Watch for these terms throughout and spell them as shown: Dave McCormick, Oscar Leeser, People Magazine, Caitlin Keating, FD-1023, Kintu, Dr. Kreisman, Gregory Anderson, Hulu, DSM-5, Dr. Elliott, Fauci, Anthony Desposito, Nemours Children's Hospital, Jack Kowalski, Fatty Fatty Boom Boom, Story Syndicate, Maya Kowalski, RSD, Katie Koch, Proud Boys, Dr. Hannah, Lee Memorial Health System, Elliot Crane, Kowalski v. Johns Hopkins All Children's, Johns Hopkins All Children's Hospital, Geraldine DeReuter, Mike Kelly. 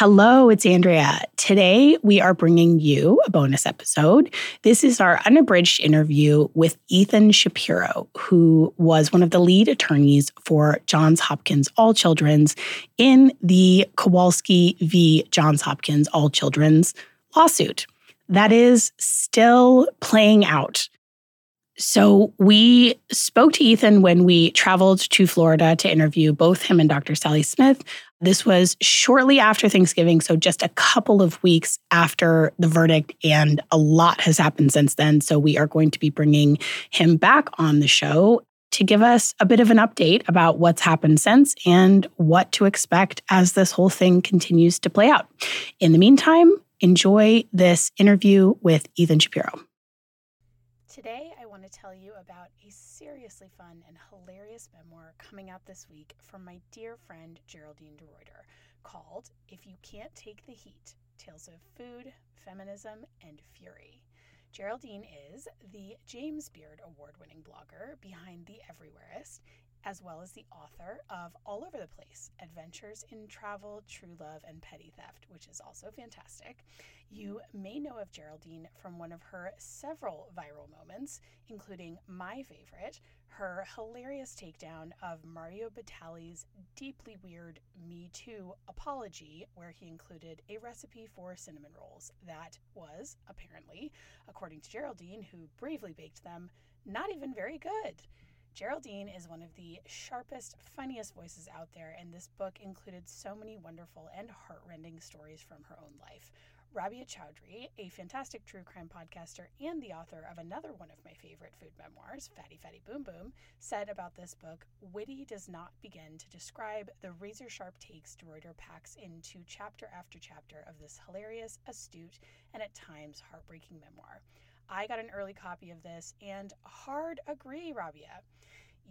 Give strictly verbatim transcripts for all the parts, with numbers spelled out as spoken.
Hello, it's Andrea. Today, we are bringing you a bonus episode. This is our unabridged interview with Ethan Shapiro, who was one of the lead attorneys for Johns Hopkins All Children's in the Kowalski v. Johns Hopkins All Children's lawsuit. That is still playing out. So we spoke to Ethan when we traveled to Florida to interview both him and Doctor Sally Smith. This was shortly after Thanksgiving, so just a couple of weeks after the verdict, and a lot has happened since then. So we are going to be bringing him back on the show to give us a bit of an update about what's happened since and what to expect as this whole thing continues to play out. In the meantime, enjoy this interview with Ethan Shapiro. Today, I want to tell you about a seriously fun and hilarious memoir coming out this week from my dear friend Geraldine DeReuter called If You Can't Take the Heat, Tales of Food, Feminism, and Fury. Geraldine is the James Beard award-winning blogger behind The Everywhereist, as well as the author of All Over the Place, Adventures in Travel, True Love, and Petty Theft, which is also fantastic. You may know of Geraldine from one of her several viral moments, including my favorite, her hilarious takedown of Mario Batali's deeply weird Me Too apology, where he included a recipe for cinnamon rolls that was, apparently, according to Geraldine, who bravely baked them, not even very good. Geraldine is one of the sharpest, funniest voices out there, and this book included so many wonderful and heartrending stories from her own life. Rabia Chaudhry, a fantastic true crime podcaster and the author of another one of my favorite food memoirs, Fatty Fatty Boom Boom, said about this book, "Witty does not begin to describe the razor-sharp takes DeReuter packs into chapter after chapter of this hilarious, astute, and at times heartbreaking memoir." I got an early copy of this and hard agree, Rabia.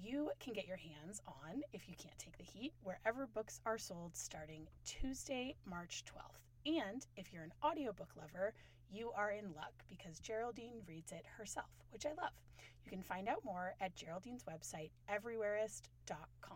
You can get your hands on If You Can't Take the Heat wherever books are sold starting Tuesday, March twelfth. And if you're an audiobook lover, you are in luck because Geraldine reads it herself, which I love. You can find out more at Geraldine's website, everywhereist dot com.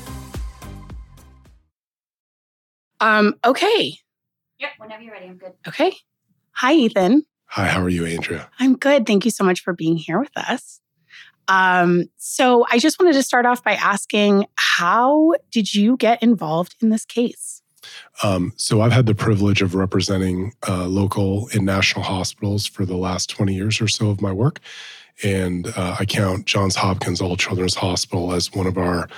Um, okay. Yep, whenever you're ready, I'm good. Okay. Hi, Ethan. Hi, how are you, Andrea? I'm good. Thank you so much for being here with us. Um, so I just wanted to start off by asking, how did you get involved in this case? Um, so I've had the privilege of representing uh, local and national hospitals for the last twenty years or so of my work. And uh, I count Johns Hopkins All Children's Hospital as one of our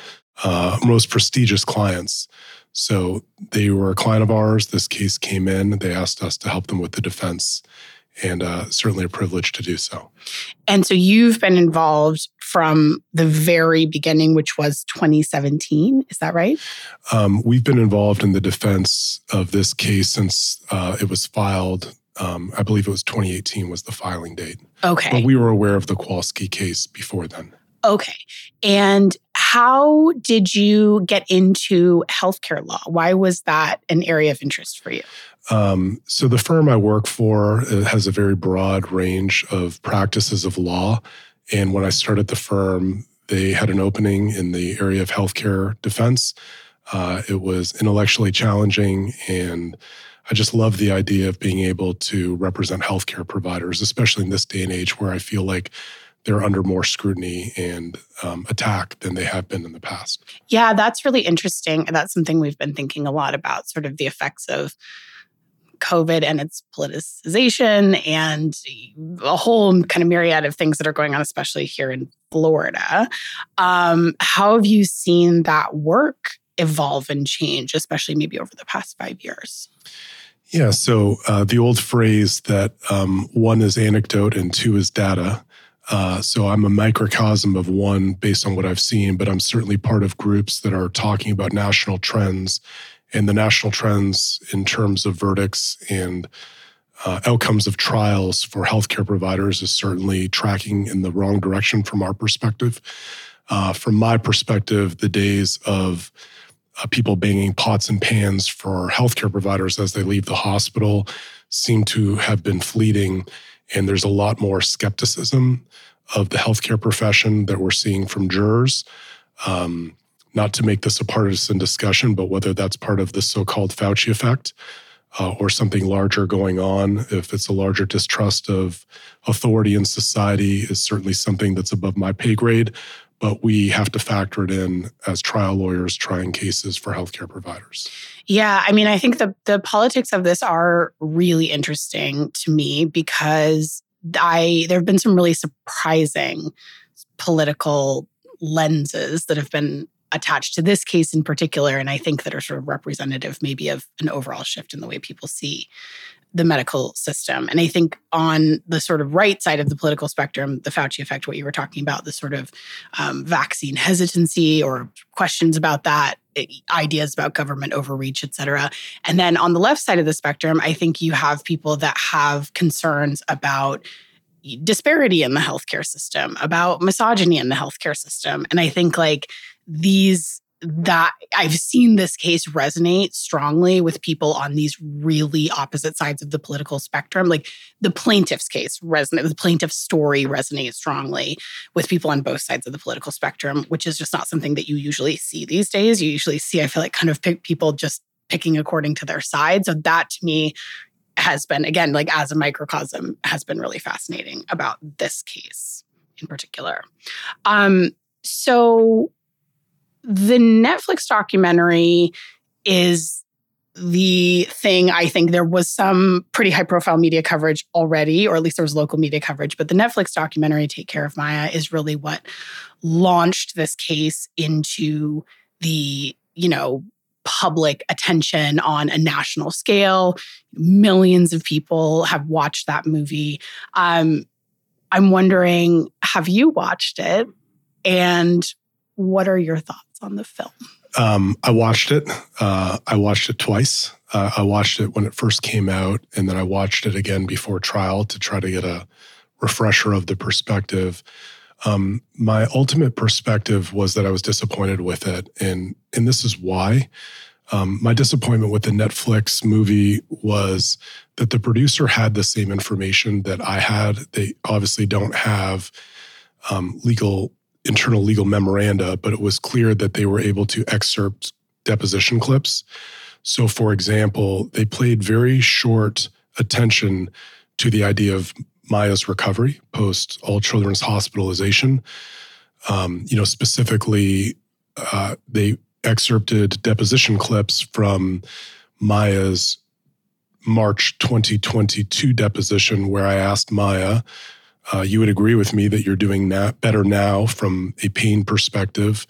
uh, most prestigious clients. So they were a client of ours. This case came in. They asked us to help them with the defense, and uh, certainly a privilege to do so. And so you've been involved from the very beginning, which was twenty seventeen. Is that right? Um, we've been involved in the defense of this case since uh, it was filed. Um, I believe it was twenty eighteen was the filing date. Okay. But we were aware of the Kowalski case before then. Okay. And how did you get into healthcare law? Why was that an area of interest for you? Um, so the firm I work for has a very broad range of practices of law. And when I started the firm, they had an opening in the area of healthcare defense. Uh, it was intellectually challenging, and I just love the idea of being able to represent healthcare providers, especially in this day and age where I feel like they're under more scrutiny and um, attack than they have been in the past. Yeah, that's really interesting. And that's something we've been thinking a lot about, sort of the effects of COVID and its politicization and a whole kind of myriad of things that are going on, especially here in Florida. Um, how have you seen that work evolve and change, especially maybe over the past five years? Yeah, so uh, the old phrase that um, one is anecdote and two is data. Uh, so I'm a microcosm of one based on what I've seen, but I'm certainly part of groups that are talking about national trends and the national trends in terms of verdicts and uh, outcomes of trials for healthcare providers is certainly tracking in the wrong direction from our perspective. Uh, from my perspective, the days of uh, people banging pots and pans for healthcare providers as they leave the hospital seem to have been fleeting, and there's a lot more skepticism of the healthcare profession that we're seeing from jurors. Um, not to make this a partisan discussion, but whether that's part of the so-called Fauci effect uh, or something larger going on, if it's a larger distrust of authority in society, is certainly something that's above my pay grade, but we have to factor it in as trial lawyers trying cases for healthcare providers. Yeah, I mean, I think the the politics of this are really interesting to me because I there have been some really surprising political lenses that have been attached to this case in particular, and I think that are sort of representative maybe of an overall shift in the way people see the medical system. And I think on the sort of right side of the political spectrum, the Fauci effect, what you were talking about, the sort of um, vaccine hesitancy or questions about that, ideas about government overreach, et cetera. And then on the left side of the spectrum, I think you have people that have concerns about disparity in the healthcare system, about misogyny in the healthcare system. And I think like these, that I've seen this case resonate strongly with people on these really opposite sides of the political spectrum. Like the plaintiff's case resonates, the plaintiff's story resonates strongly with people on both sides of the political spectrum, which is just not something that you usually see these days. You usually see, I feel like, kind of pick people just picking according to their side. So that to me has been, again, like as a microcosm, has been really fascinating about this case in particular. Um, so the Netflix documentary is the thing, I think there was some pretty high-profile media coverage already, or at least there was local media coverage, but the Netflix documentary, Take Care of Maya, is really what launched this case into the, you know, public attention on a national scale. Millions of people have watched that movie. Um, I'm wondering, have you watched it? And what are your thoughts on the film? Um, I watched it. Uh, I watched it twice. Uh, I watched it when it first came out, and then I watched it again before trial to try to get a refresher of the perspective. Um, my ultimate perspective was that I was disappointed with it, and and this is why. Um, my disappointment with the Netflix movie was that the producer had the same information that I had. They obviously don't have um, legal internal legal memoranda, but it was clear that they were able to excerpt deposition clips. So, for example, they played very short attention to the idea of Maya's recovery post All Children's hospitalization. Um, you know, specifically, uh, they excerpted deposition clips from Maya's March twenty twenty-two deposition, where I asked Maya, uh, you would agree with me that you're doing na- better now from a pain perspective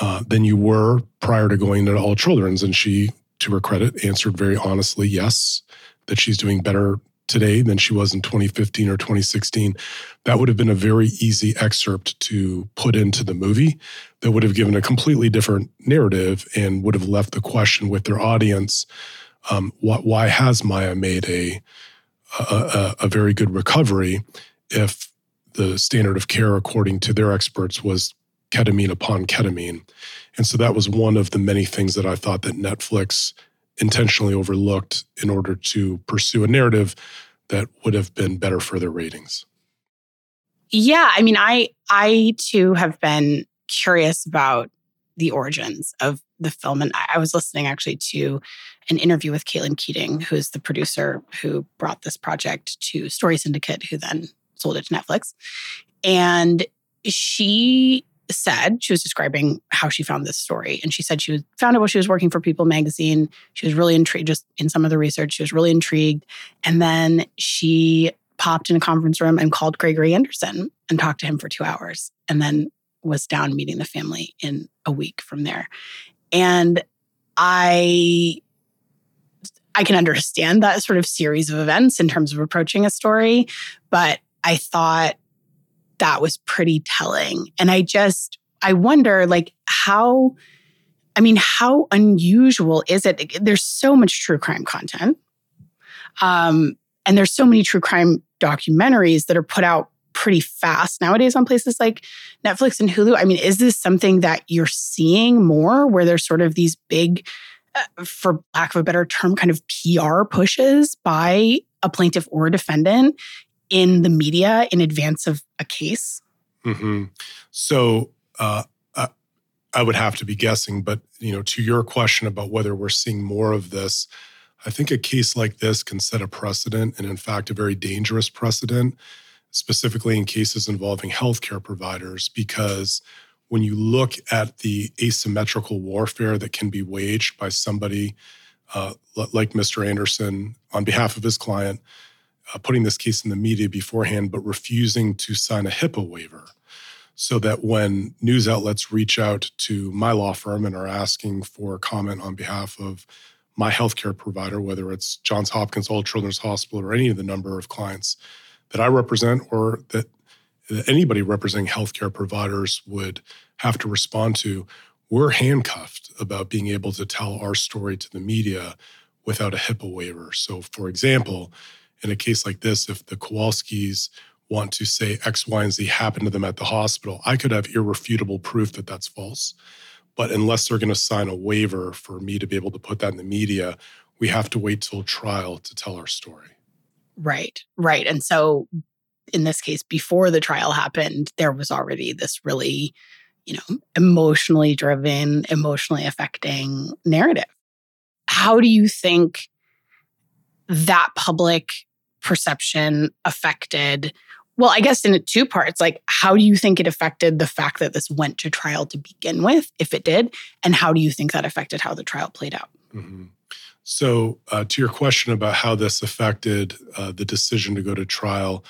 uh, than you were prior to going to All Children's. And she, to her credit, answered very honestly, yes, that she's doing better today than she was in twenty fifteen or twenty sixteen. That would have been a very easy excerpt to put into the movie that would have given a completely different narrative and would have left the question with their audience, um, why, why has Maya made a, a, a very good recovery if the standard of care, according to their experts, was ketamine upon ketamine? And so that was one of the many things that I thought that Netflix intentionally overlooked in order to pursue a narrative that would have been better for their ratings. Yeah, I mean, I I too have been curious about the origins of the film. And I was listening actually to an interview with Caitlin Keating, who's the producer who brought this project to Story Syndicate, who then sold it to Netflix. And she said, she was describing how she found this story. And she said she was, found it while she was working for People Magazine. She was really intrigued, just in some of the research, she was really intrigued. And then she popped in a conference room and called Gregory Anderson and talked to him for two hours. And then was down meeting the family in a week from there. And I... I can understand that sort of series of events in terms of approaching a story, but I thought that was pretty telling. And I just, I wonder, like, how, I mean, how unusual is it? There's so much true crime content. Um, and there's so many true crime documentaries that are put out pretty fast nowadays on places like Netflix and Hulu. I mean, is this something that you're seeing more where there's sort of these big, uh, for lack of a better term, kind of P R pushes by a plaintiff or a defendant in the media in advance of a case? Mm-hmm. So uh, I, I would have to be guessing, but you know, to your question about whether we're seeing more of this, I think a case like this can set a precedent, and in fact, a very dangerous precedent, specifically in cases involving healthcare providers, because when you look at the asymmetrical warfare that can be waged by somebody uh, like Mister Anderson on behalf of his client, uh, putting this case in the media beforehand, but refusing to sign a HIPAA waiver, so that when news outlets reach out to my law firm and are asking for comment on behalf of my healthcare provider, whether it's Johns Hopkins All Children's Hospital or any of the number of clients that I represent, or that, that anybody representing healthcare providers would have to respond to, we're handcuffed about being able to tell our story to the media without a HIPAA waiver. So, for example, in a case like this, if the Kowalskis want to say X, Y, and Z happened to them at the hospital, I could have irrefutable proof that that's false. But unless they're going to sign a waiver for me to be able to put that in the media, we have to wait till trial to tell our story. Right, right. And so in this case, before the trial happened, there was already this really, you know, emotionally driven, emotionally affecting narrative. How do you think that public perception affected, well, I guess in two parts, like how do you think it affected the fact that this went to trial to begin with, if it did? And how do you think that affected how the trial played out? Mm-hmm. So uh, to your question about how this affected uh, the decision to go to trial,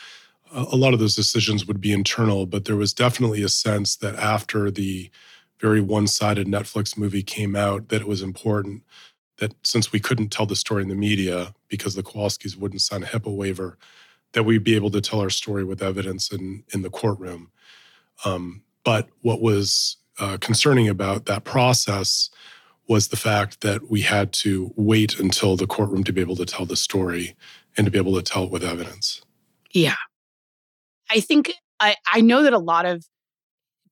a lot of those decisions would be internal, but there was definitely a sense that after the very one-sided Netflix movie came out, that it was important that since we couldn't tell the story in the media because the Kowalskis wouldn't sign a HIPAA waiver, that we'd be able to tell our story with evidence in, in the courtroom. Um, but what was uh, concerning about that process was the fact that we had to wait until the courtroom to be able to tell the story and to be able to tell it with evidence. Yeah. I think, I, I know that a lot of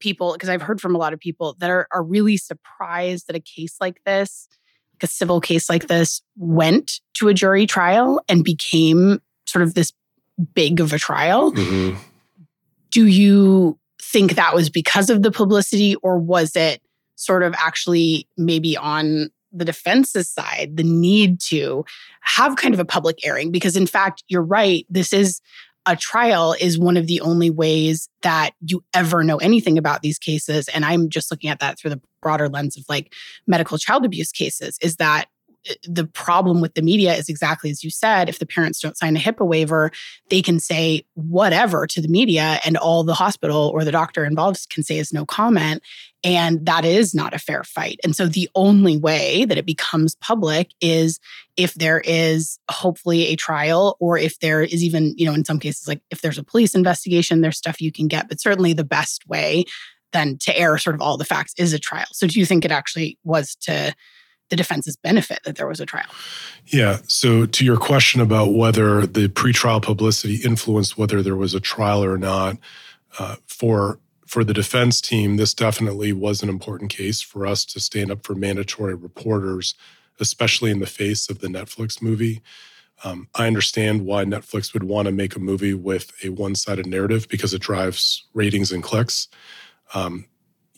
people, because I've heard from a lot of people that are, are really surprised that a case like this, like a civil case like this, went to a jury trial and became sort of this big of a trial. Mm-hmm. Do you think that was because of the publicity, or was it sort of actually maybe on the defense's side, the need to have kind of a public airing? Because in fact, you're right, this is a trial is one of the only ways that you ever know anything about these cases. And I'm just looking at that through the broader lens of like medical child abuse cases, is that the problem with the media is exactly as you said, if the parents don't sign a HIPAA waiver, they can say whatever to the media and all the hospital or the doctor involved can say is no comment. And that is not a fair fight. And so the only way that it becomes public is if there is hopefully a trial, or if there is even, you know, in some cases, like if there's a police investigation, there's stuff you can get. But certainly the best way then to air sort of all the facts is a trial. So do you think it actually was to the defense's benefit that there was a trial? Yeah. So to your question about whether the pretrial publicity influenced whether there was a trial or not, uh, for for the defense team, this definitely was an important case for us to stand up for mandatory reporters, especially in the face of the Netflix movie. Um, I understand why Netflix would want to make a movie with a one-sided narrative because it drives ratings and clicks. Um,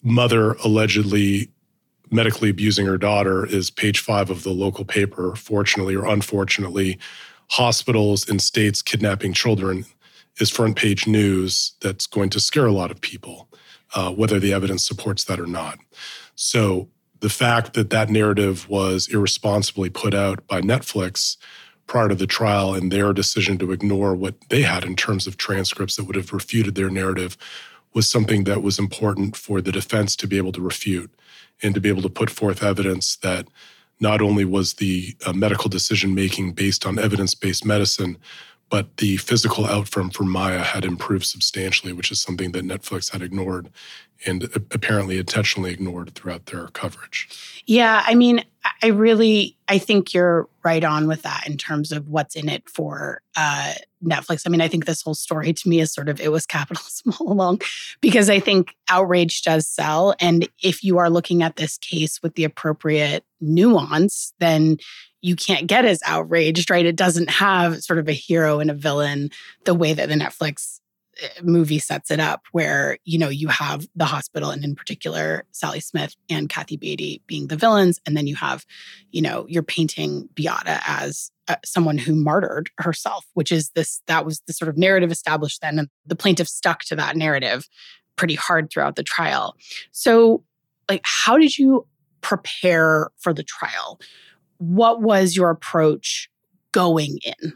mother allegedly medically abusing her daughter is page five of the local paper, fortunately or unfortunately. Hospitals in states kidnapping children is front page news that's going to scare a lot of people, uh, whether the evidence supports that or not. So the fact that that narrative was irresponsibly put out by Netflix prior to the trial and their decision to ignore what they had in terms of transcripts that would have refuted their narrative was something that was important for the defense to be able to refute and to be able to put forth evidence that not only was the uh, medical decision-making based on evidence-based medicine, but the physical outcome for Maya had improved substantially, which is something that Netflix had ignored and apparently intentionally ignored throughout their coverage. Yeah, I mean, I really, I think you're right on with that in terms of what's in it for uh, Netflix. I mean, I think this whole story to me is sort of, it was capitalism all along, because I think outrage does sell. And if you are looking at this case with the appropriate nuance, then you can't get as outraged, right? It doesn't have sort of a hero and a villain the way that the Netflix movie sets it up, where, you know, you have the hospital and in particular Sally Smith and Kathy Beatty being the villains. And then you have, you know, you're painting Beata as uh, someone who martyred herself, which is this, that was the sort of narrative established then. And the plaintiff stuck to that narrative pretty hard throughout the trial. So like, how did you prepare for the trial? What was your approach going in?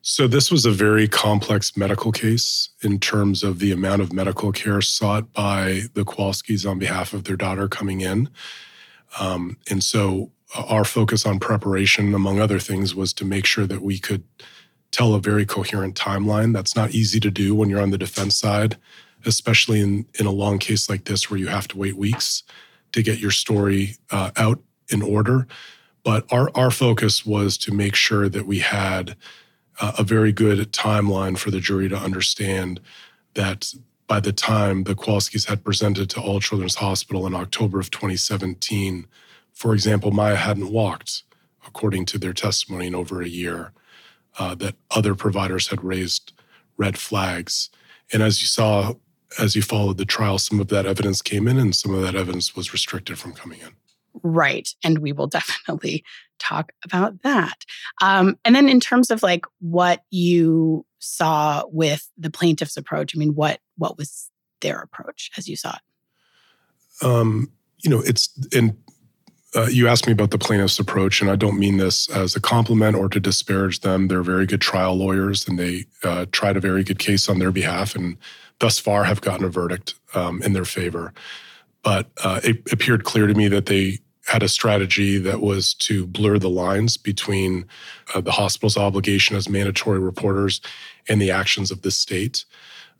So this was a very complex medical case in terms of the amount of medical care sought by the Kowalskis on behalf of their daughter coming in. Um, and so our focus on preparation, among other things, was to make sure that we could tell a very coherent timeline. That's not easy to do when you're on the defense side, especially in, in a long case like this where you have to wait weeks to get your story uh, out in order. But our, our focus was to make sure that we had a very good timeline for the jury to understand that by the time the Kowalskis had presented to All Children's Hospital in October of twenty seventeen, for example, Maya hadn't walked, according to their testimony, in over a year, uh, that other providers had raised red flags. And as you saw, as you followed the trial, some of that evidence came in and some of that evidence was restricted from coming in. Right. And we will definitely talk about that. Um, and then in terms of like what you saw with the plaintiff's approach, I mean, what what was their approach as you saw it? Um, you know, it's, and uh, you asked me about the plaintiff's approach, and I don't mean this as a compliment or to disparage them. They're very good trial lawyers and they uh, tried a very good case on their behalf and thus far have gotten a verdict um, in their favor. But uh, it appeared clear to me that they had a strategy that was to blur the lines between uh, the hospital's obligation as mandatory reporters and the actions of the state.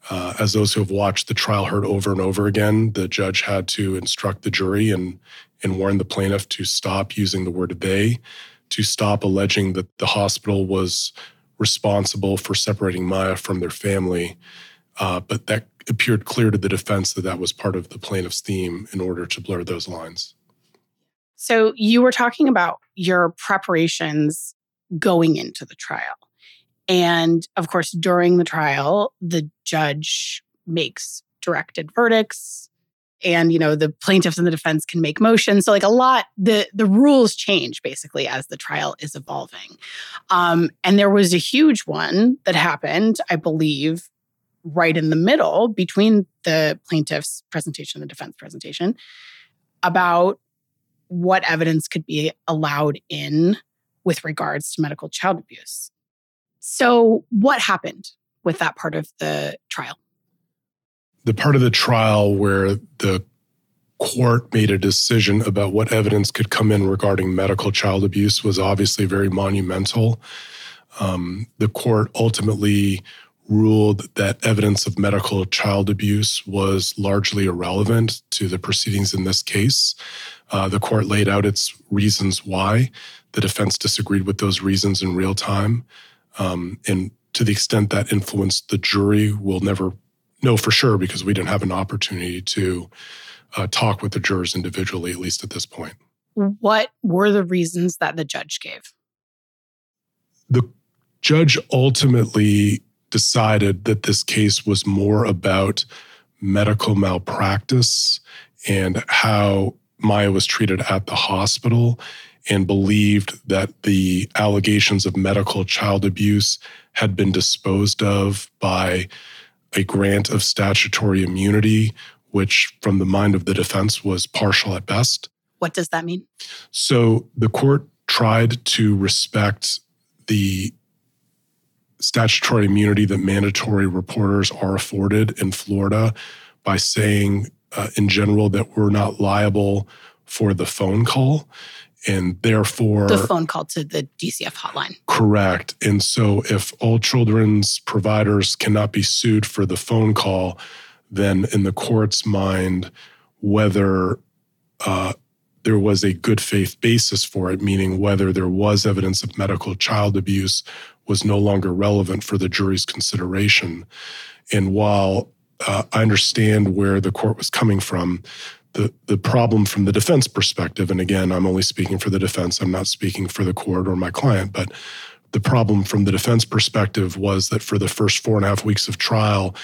Uh, as those who have watched the trial heard over and over again, the judge had to instruct the jury and, and warn the plaintiff to stop using the word they, to stop alleging that the hospital was responsible for separating Maya from their family. Uh, but that appeared clear to the defense that that was part of the plaintiff's theme in order to blur those lines. So you were talking about your preparations going into the trial. And of course, during the trial, the judge makes directed verdicts and, you know, the plaintiffs and the defense can make motions. So like a lot, the, the rules change basically as the trial is evolving. Um, and there was a huge one that happened, I believe, right in the middle between the plaintiff's presentation and the defense presentation about what evidence could be allowed in with regards to medical child abuse. So what happened with that part of the trial? The part of the trial where the court made a decision about what evidence could come in regarding medical child abuse was obviously very monumental. Um, the court ultimately ruled that evidence of medical child abuse was largely irrelevant to the proceedings in this case. Uh, the court laid out its reasons why. The defense disagreed with those reasons in real time. Um, and to the extent that influenced the jury, we'll never know for sure because we didn't have an opportunity to uh, talk with the jurors individually, at least at this point. What were the reasons that the judge gave? The judge ultimately decided that this case was more about medical malpractice and how Maya was treated at the hospital, and believed that the allegations of medical child abuse had been disposed of by a grant of statutory immunity, which from the mind of the defense was partial at best. What does that mean? So the court tried to respect the statutory immunity that mandatory reporters are afforded in Florida by saying uh, in general that we're not liable for the phone call and therefore... The phone call to the D C F hotline. Correct. And so if All Children's providers cannot be sued for the phone call, then in the court's mind whether uh, there was a good faith basis for it, meaning whether there was evidence of medical child abuse was no longer relevant for the jury's consideration. And while uh, I understand where the court was coming from, the the problem from the defense perspective, and again, I'm only speaking for the defense, I'm not speaking for the court or my client, but the problem from the defense perspective was that for the first four and a half weeks of trial,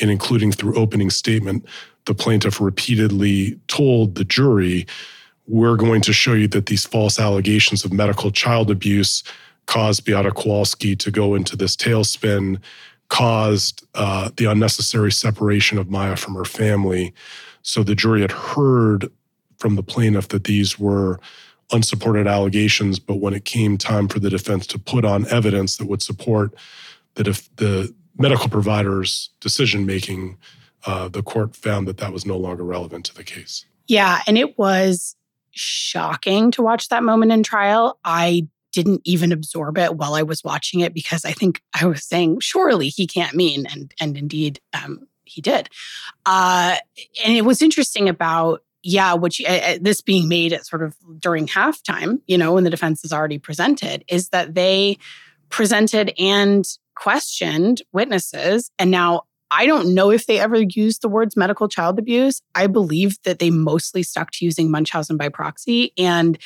and including through opening statement, the plaintiff repeatedly told the jury, we're going to show you that these false allegations of medical child abuse caused Beata Kowalski to go into this tailspin, caused uh, the unnecessary separation of Maya from her family. So the jury had heard from the plaintiff that these were unsupported allegations, but when it came time for the defense to put on evidence that would support that if the medical provider's decision-making, uh, the court found that that was no longer relevant to the case. Yeah, and it was shocking to watch that moment in trial. I didn't even absorb it while I was watching it because I think I was saying, surely he can't mean, and and indeed um, he did. Uh, and it was interesting about Yeah, which uh, this being made at sort of during halftime, you know, when the defense is already presented, is that they presented and questioned witnesses. And now I don't know if they ever used the words medical child abuse. I believe that they mostly stuck to using Munchausen by proxy. And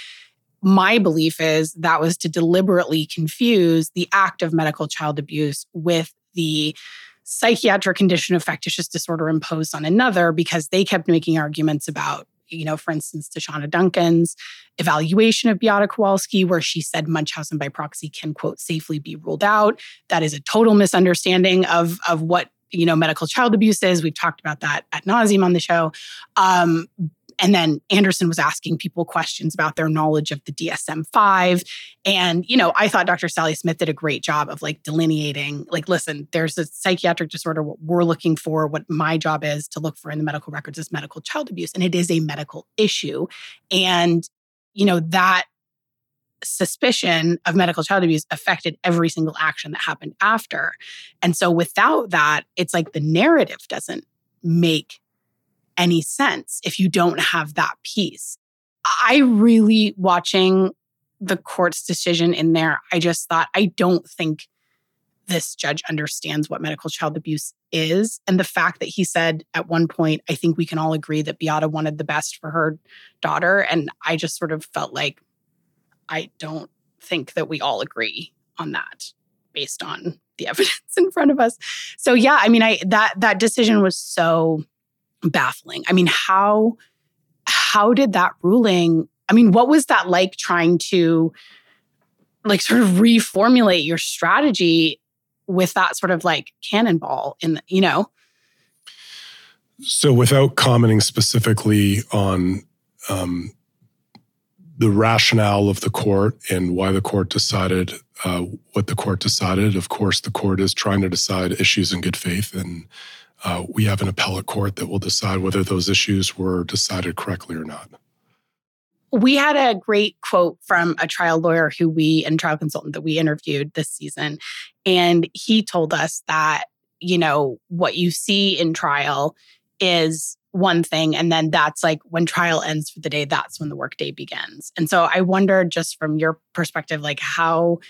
my belief is that was to deliberately confuse the act of medical child abuse with the psychiatric condition of factitious disorder imposed on another, because they kept making arguments about, you know, for instance, Deshauna Duncan's evaluation of Beata Kowalski, where she said Munchausen by proxy can, quote, safely be ruled out. That is a total misunderstanding of, of what, you know, medical child abuse is. We've talked about that ad nauseum on the show. Um, And then Anderson was asking people questions about their knowledge of the D S M five. And, you know, I thought Doctor Sally Smith did a great job of like delineating, like, listen, there's a psychiatric disorder, what we're looking for, what my job is to look for in the medical records is medical child abuse. And it is a medical issue. And, you know, that suspicion of medical child abuse affected every single action that happened after. And so without that, it's like the narrative doesn't make any sense if you don't have that piece. I really, watching the court's decision in there, I just thought, I don't think this judge understands what medical child abuse is. And the fact that he said at one point, I think we can all agree that Beata wanted the best for her daughter. And I just sort of felt like, I don't think that we all agree on that based on the evidence in front of us. So yeah, I mean, I that that decision was so baffling. I mean, how how did that ruling, I mean, what was that like trying to like sort of reformulate your strategy with that sort of like cannonball in the, you know? So without commenting specifically on um, the rationale of the court and why the court decided uh, what the court decided, of course, the court is trying to decide issues in good faith, and Uh, we have an appellate court that will decide whether those issues were decided correctly or not. We had a great quote from a trial lawyer who we, and trial consultant that we interviewed this season. And he told us that, you know, what you see in trial is one thing. And then that's like when trial ends for the day, that's when the workday begins. And so I wonder just from your perspective, like how,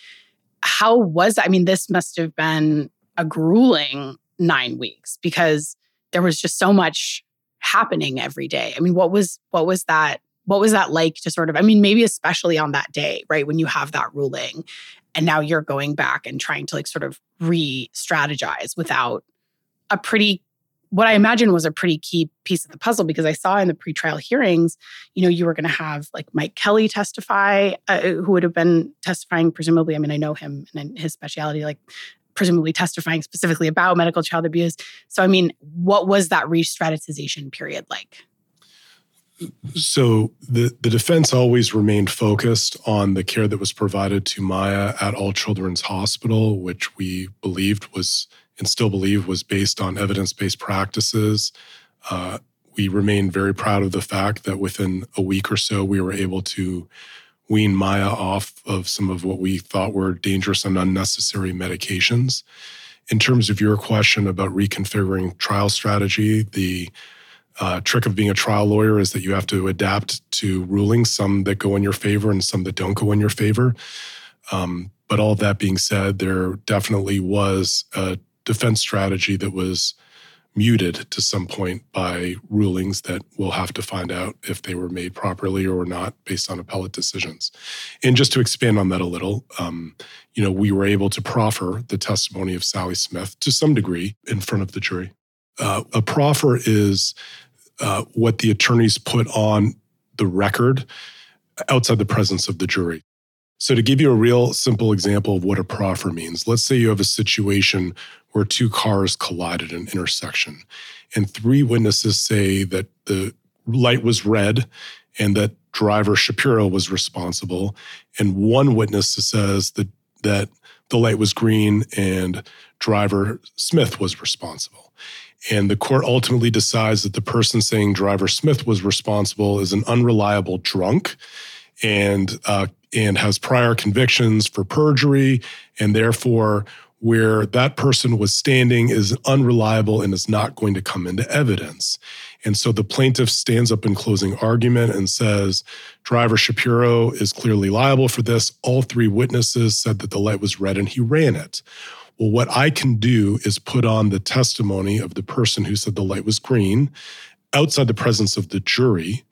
how was, I mean, this must have been a grueling nine weeks because there was just so much happening every day. I mean, what was what was that what was that like to sort of, I mean, maybe especially on that day, right? When you have that ruling and now you're going back and trying to like sort of re-strategize without a pretty, what I imagine was a pretty key piece of the puzzle, because I saw in the pretrial hearings, you know, you were going to have like Mike Kelly testify, uh, who would have been testifying presumably, I mean, I know him and his specialty, like presumably testifying specifically about medical child abuse. So, I mean, what was that re-strategization period like? So the, the defense always remained focused on the care that was provided to Maya at All Children's Hospital, which we believed was, and still believe, was based on evidence-based practices. Uh, we remained very proud of the fact that within a week or so, we were able to wean Maya off of some of what we thought were dangerous and unnecessary medications. In terms of your question about reconfiguring trial strategy, the uh, trick of being a trial lawyer is that you have to adapt to rulings, some that go in your favor and some that don't go in your favor. Um, but all that being said, there definitely was a defense strategy that was muted to some point by rulings that we'll have to find out if they were made properly or not based on appellate decisions. And just to expand on that a little, um, you know, we were able to proffer the testimony of Sally Smith to some degree in front of the jury. Uh, a proffer is uh, what the attorneys put on the record outside the presence of the jury. So to give you a real simple example of what a proffer means, let's say you have a situation where two cars collide at an intersection and three witnesses say that the light was red and that driver Shapiro was responsible. And one witness says that, that the light was green and driver Smith was responsible. And the court ultimately decides that the person saying driver Smith was responsible is an unreliable drunk and uh, and has prior convictions for perjury, and therefore where that person was standing is unreliable and is not going to come into evidence. And so the plaintiff stands up in closing argument and says, driver Shapiro is clearly liable for this. All three witnesses said that the light was red and he ran it. Well, what I can do is put on the testimony of the person who said the light was green outside the presence of the jury,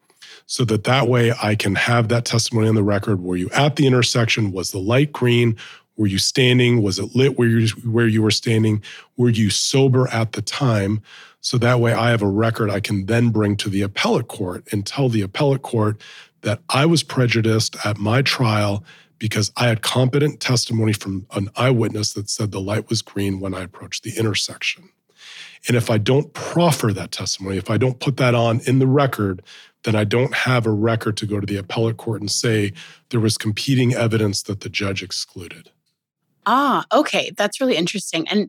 so that that way I can have that testimony on the record. Were you at the intersection? Was the light green? Were you standing? Was it lit where you, where you were standing? Were you sober at the time? So that way I have a record I can then bring to the appellate court and tell the appellate court that I was prejudiced at my trial because I had competent testimony from an eyewitness that said the light was green when I approached the intersection. And if I don't proffer that testimony, if I don't put that on in the record, then I don't have a record to go to the appellate court and say there was competing evidence that the judge excluded. Ah, okay. That's really interesting. And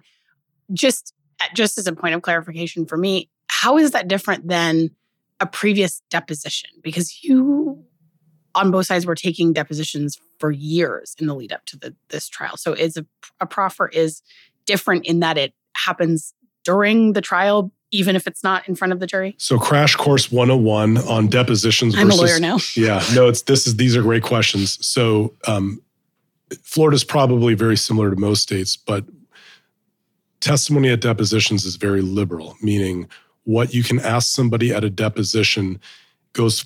just just as a point of clarification for me, how is that different than a previous deposition? Because you, on both sides, were taking depositions for years in the lead up to the, this trial. So is a, a proffer is different in that it happens during the trial, even if it's not in front of the jury? So crash course one oh one on depositions I'm versus... I'm a lawyer now. Yeah. No, it's this is these are great questions. So um, Florida's probably very similar to most states, but testimony at depositions is very liberal, meaning what you can ask somebody at a deposition goes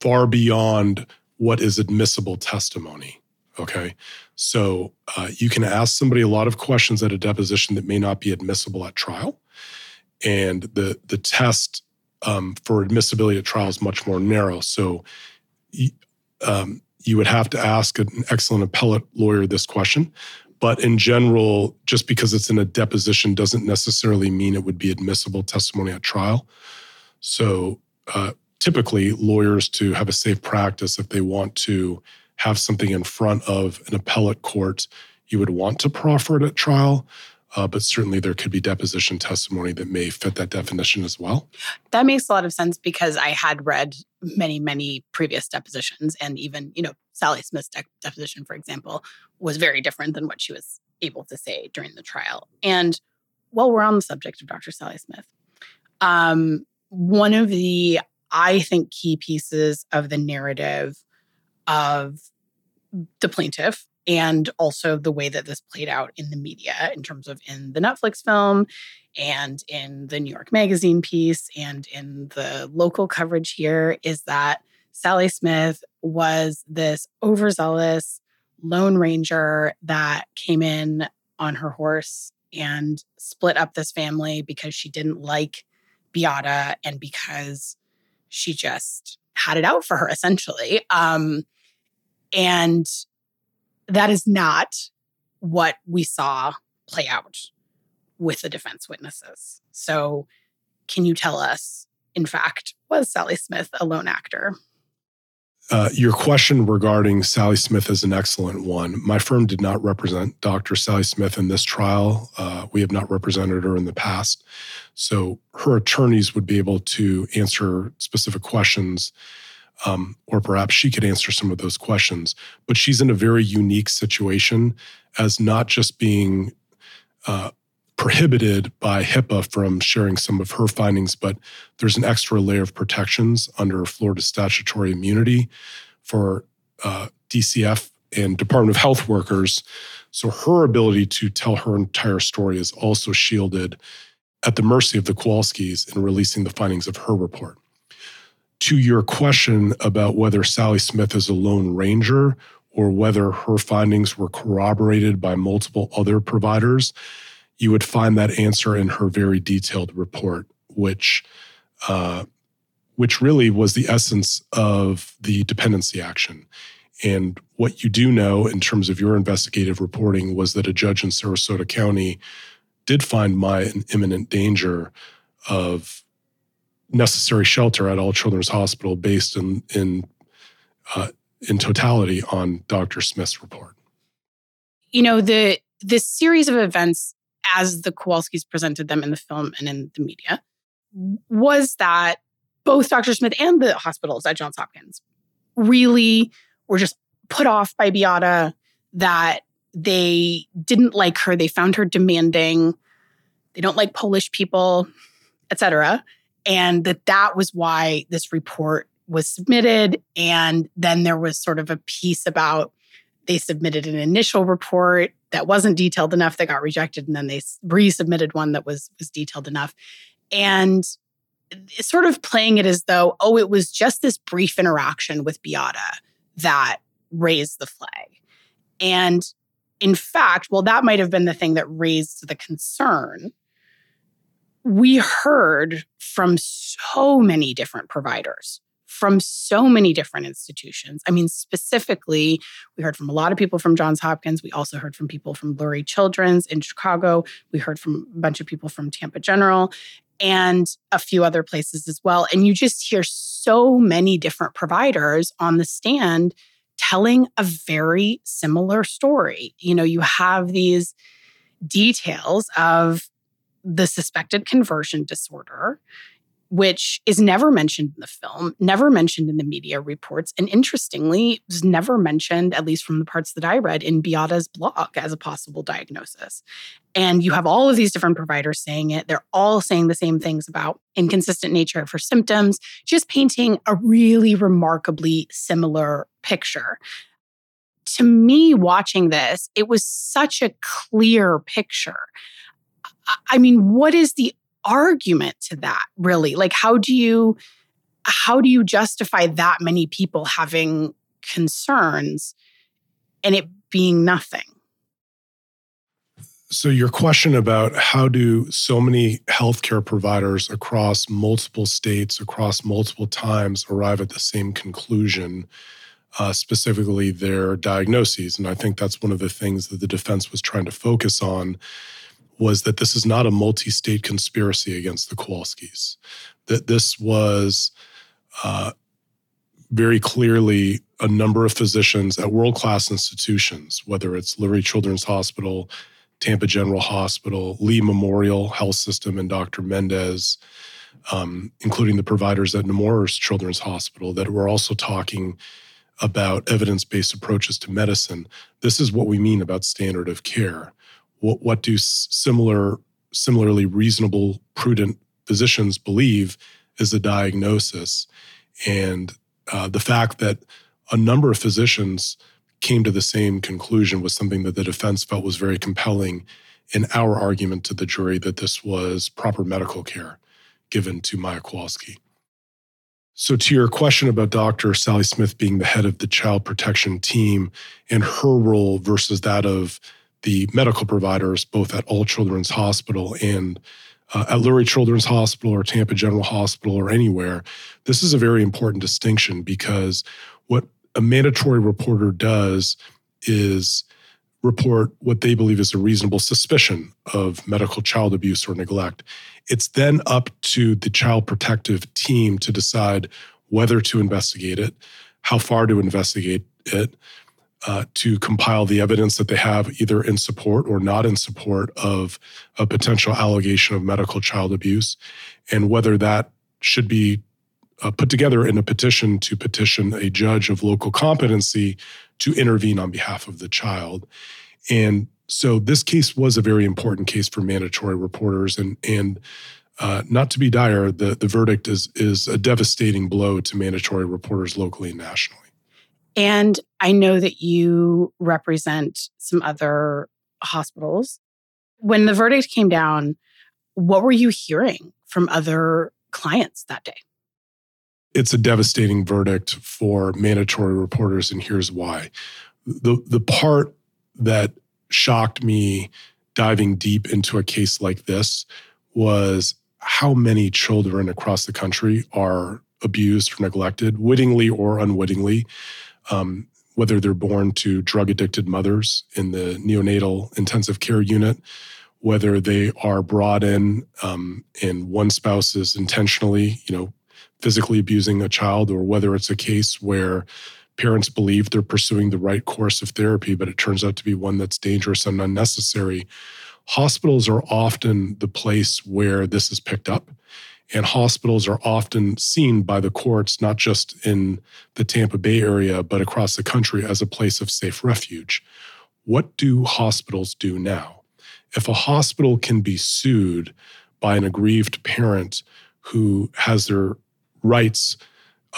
far beyond what is admissible testimony. Okay. So uh, you can ask somebody a lot of questions at a deposition that may not be admissible at trial. And the the test um, for admissibility at trial is much more narrow. So um, you would have to ask an excellent appellate lawyer this question. But in general, just because it's in a deposition doesn't necessarily mean it would be admissible testimony at trial. So uh, typically, lawyers, to have a safe practice, if they want to have something in front of an appellate court, you would want to proffer it at trial. Uh, but certainly there could be deposition testimony that may fit that definition as well. That makes a lot of sense because I had read many, many previous depositions, and even, you know, Sally Smith's de- deposition, for example, was very different than what she was able to say during the trial. And while we're on the subject of Doctor Sally Smith, um, one of the, I think, key pieces of the narrative of the plaintiff, and also the way that this played out in the media in terms of in the Netflix film and in the New York Magazine piece and in the local coverage here, is that Sally Smith was this overzealous lone ranger that came in on her horse and split up this family because she didn't like Beata and because she just had it out for her, essentially. Um, and... That is not what we saw play out with the defense witnesses. So can you tell us, in fact, was Sally Smith a lone actor? Uh, your question regarding Sally Smith is an excellent one. My firm did not represent Doctor Sally Smith in this trial. Uh, we have not represented her in the past. So her attorneys would be able to answer specific questions. Um, or perhaps she could answer some of those questions. But she's in a very unique situation as not just being uh, prohibited by HIPAA from sharing some of her findings, but there's an extra layer of protections under Florida's statutory immunity for uh, D C F and Department of Health workers. So her ability to tell her entire story is also shielded at the mercy of the Kowalskis in releasing the findings of her report. To your question about whether Sally Smith is a lone ranger or whether her findings were corroborated by multiple other providers, you would find that answer in her very detailed report, which uh, which really was the essence of the dependency action. And what you do know in terms of your investigative reporting was that a judge in Sarasota County did find Maya in imminent danger of necessary shelter at All Children's Hospital based in in uh, in totality on Doctor Smith's report. You know, the this series of events as the Kowalskis presented them in the film and in the media was that both Doctor Smith and the hospitals at Johns Hopkins really were just put off by Beata, that they didn't like her. They found her demanding. They don't like Polish people, et cetera. And that that was why this report was submitted. And then there was sort of a piece about they submitted an initial report that wasn't detailed enough, that got rejected, and then they resubmitted one that was, was detailed enough. And it's sort of playing it as though, oh, it was just this brief interaction with Beata that raised the flag. And in fact, well, that might have been the thing that raised the concern. We heard from so many different providers, from so many different institutions. I mean, specifically, we heard from a lot of people from Johns Hopkins. We also heard from people from Lurie Children's in Chicago. We heard from a bunch of people from Tampa General and a few other places as well. And you just hear so many different providers on the stand telling a very similar story. You know, you have these details of the suspected conversion disorder, which is never mentioned in the film, never mentioned in the media reports, and interestingly, was never mentioned, at least from the parts that I read, in Beata's blog as a possible diagnosis. And you have all of these different providers saying it. They're all saying the same things about inconsistent nature of her symptoms, just painting a really remarkably similar picture. To me, watching this, it was such a clear picture. I mean, what is the argument to that, really? Like, how do you how do you justify that many people having concerns and it being nothing? So your question about how do so many healthcare providers across multiple states, across multiple times, arrive at the same conclusion, uh, specifically their diagnoses. And I think that's one of the things that the defense was trying to focus on, was that this is not a multi-state conspiracy against the Kowalskis, that this was uh, very clearly a number of physicians at world-class institutions, whether it's Lurie Children's Hospital, Tampa General Hospital, Lee Memorial Health System, and Doctor Mendez, um, including the providers at Nemours Children's Hospital, that were also talking about evidence-based approaches to medicine. This is what we mean about standard of care. What, what do similar, similarly reasonable, prudent physicians believe is a diagnosis? And uh, the fact that a number of physicians came to the same conclusion was something that the defense felt was very compelling in our argument to the jury that this was proper medical care given to Maya Kowalski. So to your question about Doctor Sally Smith being the head of the child protection team and her role versus that of the medical providers, both at All Children's Hospital and uh, at Lurie Children's Hospital or Tampa General Hospital or anywhere, this is a very important distinction, because what a mandatory reporter does is report what they believe is a reasonable suspicion of medical child abuse or neglect. It's then up to the child protective team to decide whether to investigate it, how far to investigate it, Uh, to compile the evidence that they have either in support or not in support of a potential allegation of medical child abuse, and whether that should be uh, put together in a petition to petition a judge of local competency to intervene on behalf of the child. And So this case was a very important case for mandatory reporters, and and uh, not to be dire, the, the verdict is is a devastating blow to mandatory reporters locally and nationally. And I know that you represent some other hospitals. When the verdict came down, what were you hearing from other clients that day? It's a devastating verdict for mandatory reporters, and here's why. The the part that shocked me diving deep into a case like this was how many children across the country are abused or neglected, wittingly or unwittingly, um, whether they're born to drug-addicted mothers in the neonatal intensive care unit, whether they are brought in um, and one spouse is intentionally, you know, physically abusing a child, or whether it's a case where parents believe they're pursuing the right course of therapy, but it turns out to be one that's dangerous and unnecessary. Hospitals are often the place where this is picked up. And hospitals are often seen by the courts, not just in the Tampa Bay area, but across the country as a place of safe refuge. What do hospitals do now? If a hospital can be sued by an aggrieved parent who has their rights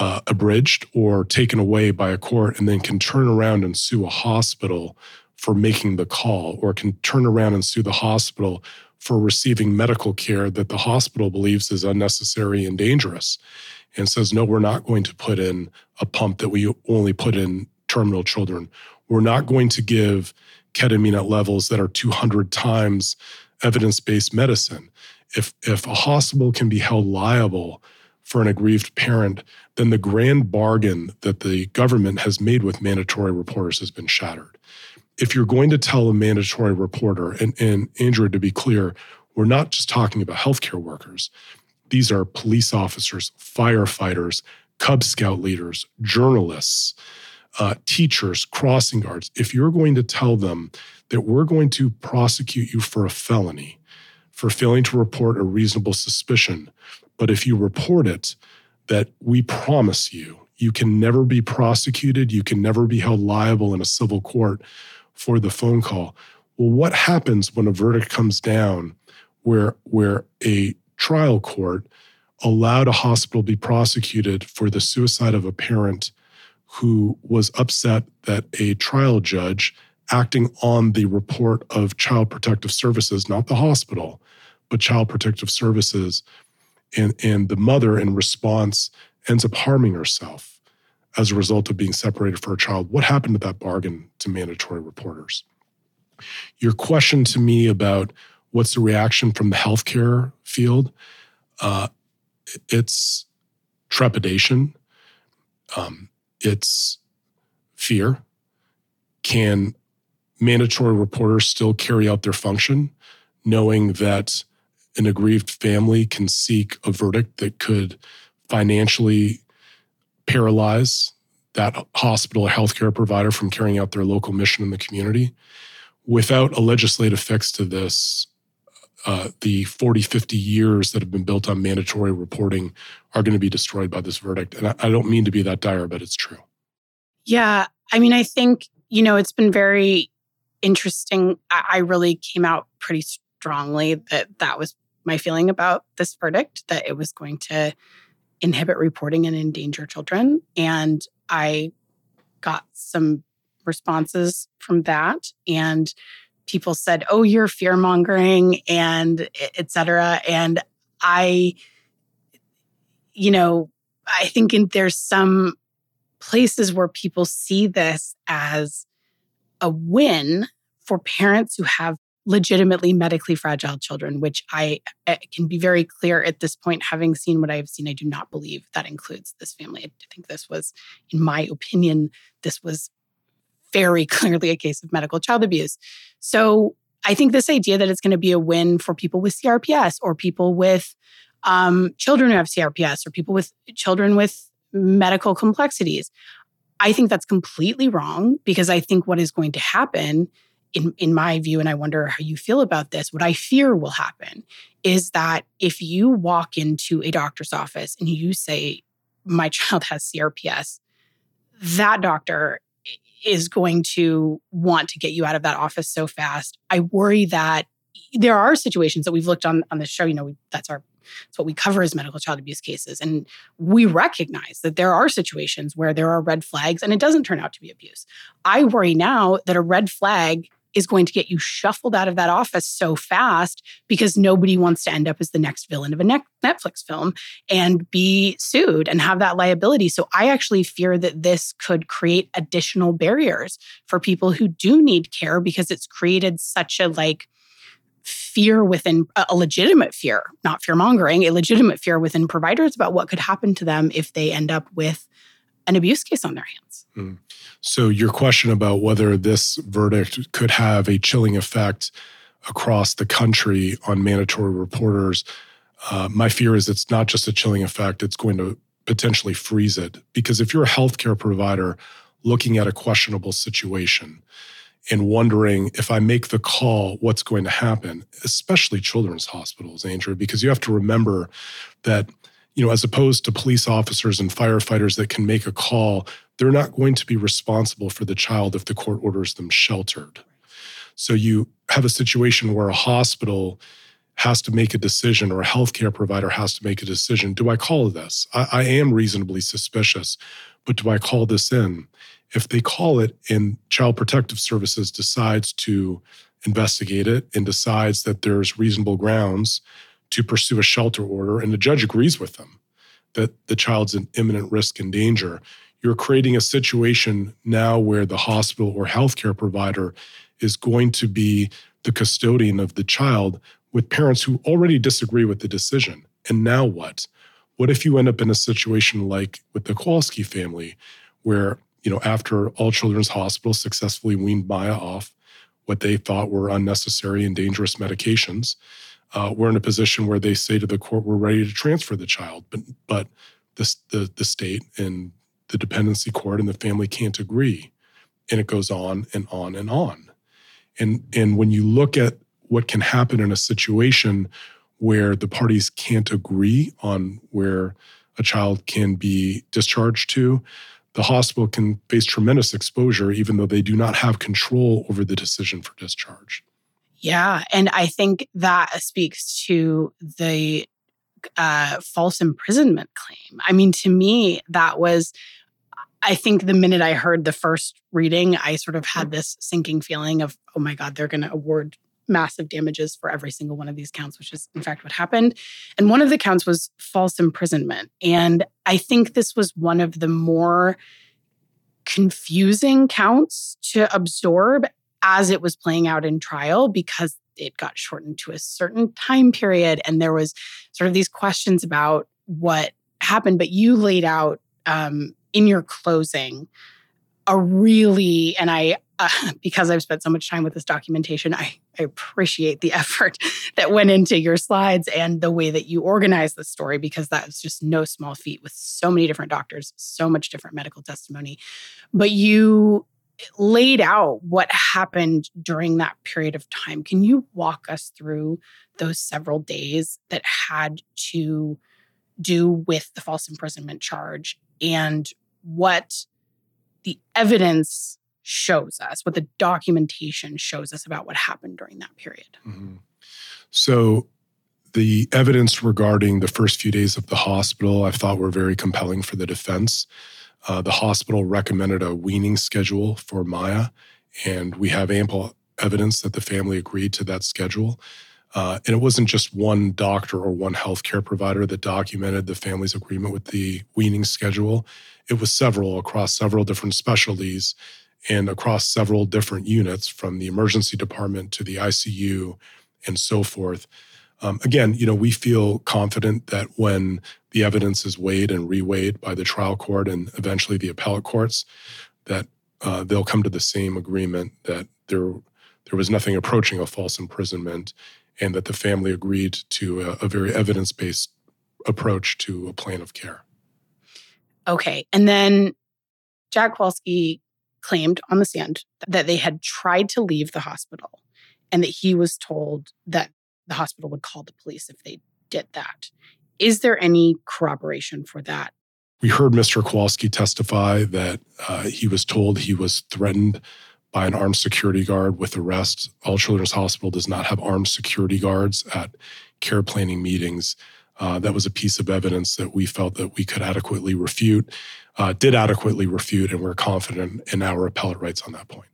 uh, abridged or taken away by a court, and then can turn around and sue a hospital for making the call, or can turn around and sue the hospital for receiving medical care that the hospital believes is unnecessary and dangerous, and says, no, we're not going to put in a pump that we only put in terminal children. We're not going to give ketamine at levels that are two hundred times evidence-based medicine. If, if a hospital can be held liable for an aggrieved parent, then the grand bargain that the government has made with mandatory reporters has been shattered. If you're going to tell a mandatory reporter, and, and Andrew, to be clear, we're not just talking about healthcare workers. These are police officers, firefighters, Cub Scout leaders, journalists, uh, teachers, crossing guards. If you're going to tell them that we're going to prosecute you for a felony, for failing to report a reasonable suspicion, but if you report it, that we promise you, you can never be prosecuted, you can never be held liable in a civil court for the phone call. Well, what happens when a verdict comes down where, where a trial court allowed a hospital to be prosecuted for the suicide of a parent who was upset that a trial judge, acting on the report of Child Protective Services, not the hospital, but Child Protective Services, And, and the mother, in response, ends up harming herself as a result of being separated from her child? What happened to that bargain to mandatory reporters? Your question to me about what's the reaction from the healthcare field, uh, it's trepidation, um, it's fear. Can mandatory reporters still carry out their function, knowing that an aggrieved family can seek a verdict that could financially paralyze that hospital or healthcare provider from carrying out their local mission in the community? Without a legislative fix to this, uh, the forty, fifty years that have been built on mandatory reporting are going to be destroyed by this verdict. And I, I don't mean to be that dire, but it's true. Yeah. I mean, I think, you know, it's been very interesting. I, I really came out pretty strongly that that was my feeling about this verdict, that it was going to inhibit reporting and endanger children. And I got some responses from that. And people said, oh, you're fear-mongering, and et cetera. And I, you know, I think in, there's some places where people see this as a win for parents who have legitimately medically fragile children, which I, I can be very clear at this point, having seen what I've seen, I do not believe that includes this family. I think this was, in my opinion, this was very clearly a case of medical child abuse. So I think this idea that it's going to be a win for people with C R P S, or people with um, children who have C R P S, or people with children with medical complexities, I think that's completely wrong, because I think what is going to happen, In, in my view, and I wonder how you feel about this, what I fear will happen is that if you walk into a doctor's office and you say, my child has C R P S, that doctor is going to want to get you out of that office so fast. I worry that there are situations that we've looked on on the show, you know, we, that's our It's what we cover as medical child abuse cases. And we recognize that there are situations where there are red flags and it doesn't turn out to be abuse. I worry now that a red flag is going to get you shuffled out of that office so fast because nobody wants to end up as the next villain of a ne- Netflix film and be sued and have that liability. So I actually fear that this could create additional barriers for people who do need care because it's created such a like, fear within, a legitimate fear, not fear-mongering, a legitimate fear within providers about what could happen to them if they end up with an abuse case on their hands. Mm. So your question about whether this verdict could have a chilling effect across the country on mandatory reporters, uh, my fear is it's not just a chilling effect, it's going to potentially freeze it. Because if you're a healthcare provider looking at a questionable situation, and wondering if I make the call, what's going to happen, especially children's hospitals, Andrew, because you have to remember that, you know, as opposed to police officers and firefighters that can make a call, they're not going to be responsible for the child if the court orders them sheltered. So you have a situation where a hospital has to make a decision or a healthcare provider has to make a decision. Do I call this? I, I am reasonably suspicious, but do I call this in? If they call it and Child Protective Services decides to investigate it and decides that there's reasonable grounds to pursue a shelter order and the judge agrees with them that the child's in imminent risk and danger, you're creating a situation now where the hospital or healthcare provider is going to be the custodian of the child with parents who already disagree with the decision. And now what? What if you end up in a situation like with the Kowalski family where, you know, after All Children's Hospital successfully weaned Maya off what they thought were unnecessary and dangerous medications, uh, we're in a position where they say to the court, we're ready to transfer the child, but but the, the, the state and the dependency court and the family can't agree. And it goes on and on and on. And, and when you look at what can happen in a situation where the parties can't agree on where a child can be discharged to, the hospital can face tremendous exposure, even though they do not have control over the decision for discharge. Yeah, and I think that speaks to the uh, false imprisonment claim. I mean, to me, that was, I think the minute I heard the first reading, I sort of had this sinking feeling of, oh my God, they're going to award massive damages for every single one of these counts, which is in fact what happened. And one of the counts was false imprisonment. And I think this was one of the more confusing counts to absorb as it was playing out in trial because it got shortened to a certain time period. And there was sort of these questions about what happened. But you laid out um, in your closing a really, and I, Uh, because I've spent so much time with this documentation, I, I appreciate the effort that went into your slides and the way that you organized the story, because that was just no small feat with so many different doctors, so much different medical testimony. But you laid out what happened during that period of time. Can you walk us through those several days that had to do with the false imprisonment charge and what the evidence shows us, what the documentation shows us about what happened during that period? Mm-hmm. So the evidence regarding the first few days of the hospital I thought were very compelling for the defense. Uh, the hospital recommended a weaning schedule for Maya, and we have ample evidence that the family agreed to that schedule. Uh, and it wasn't just one doctor or one healthcare provider that documented the family's agreement with the weaning schedule. It was several across several different specialties and across several different units from the emergency department to the I C U and so forth. Um, again, you know, we feel confident that when the evidence is weighed and reweighed by the trial court and eventually the appellate courts, that uh, they'll come to the same agreement that there, there was nothing approaching a false imprisonment and that the family agreed to a, a very evidence-based approach to a plan of care. Okay. And then Jack Kowalski claimed on the stand that they had tried to leave the hospital and that he was told that the hospital would call the police if they did that. Is there any corroboration for that We heard Mister Kowalski testify that uh, he was told he was threatened by an armed security guard with arrest. All Children's Hospital does not have armed security guards at care planning meetings. Uh, that was a piece of evidence that we felt that we could adequately refute, uh, did adequately refute, and we're confident in our appellate rights on that point.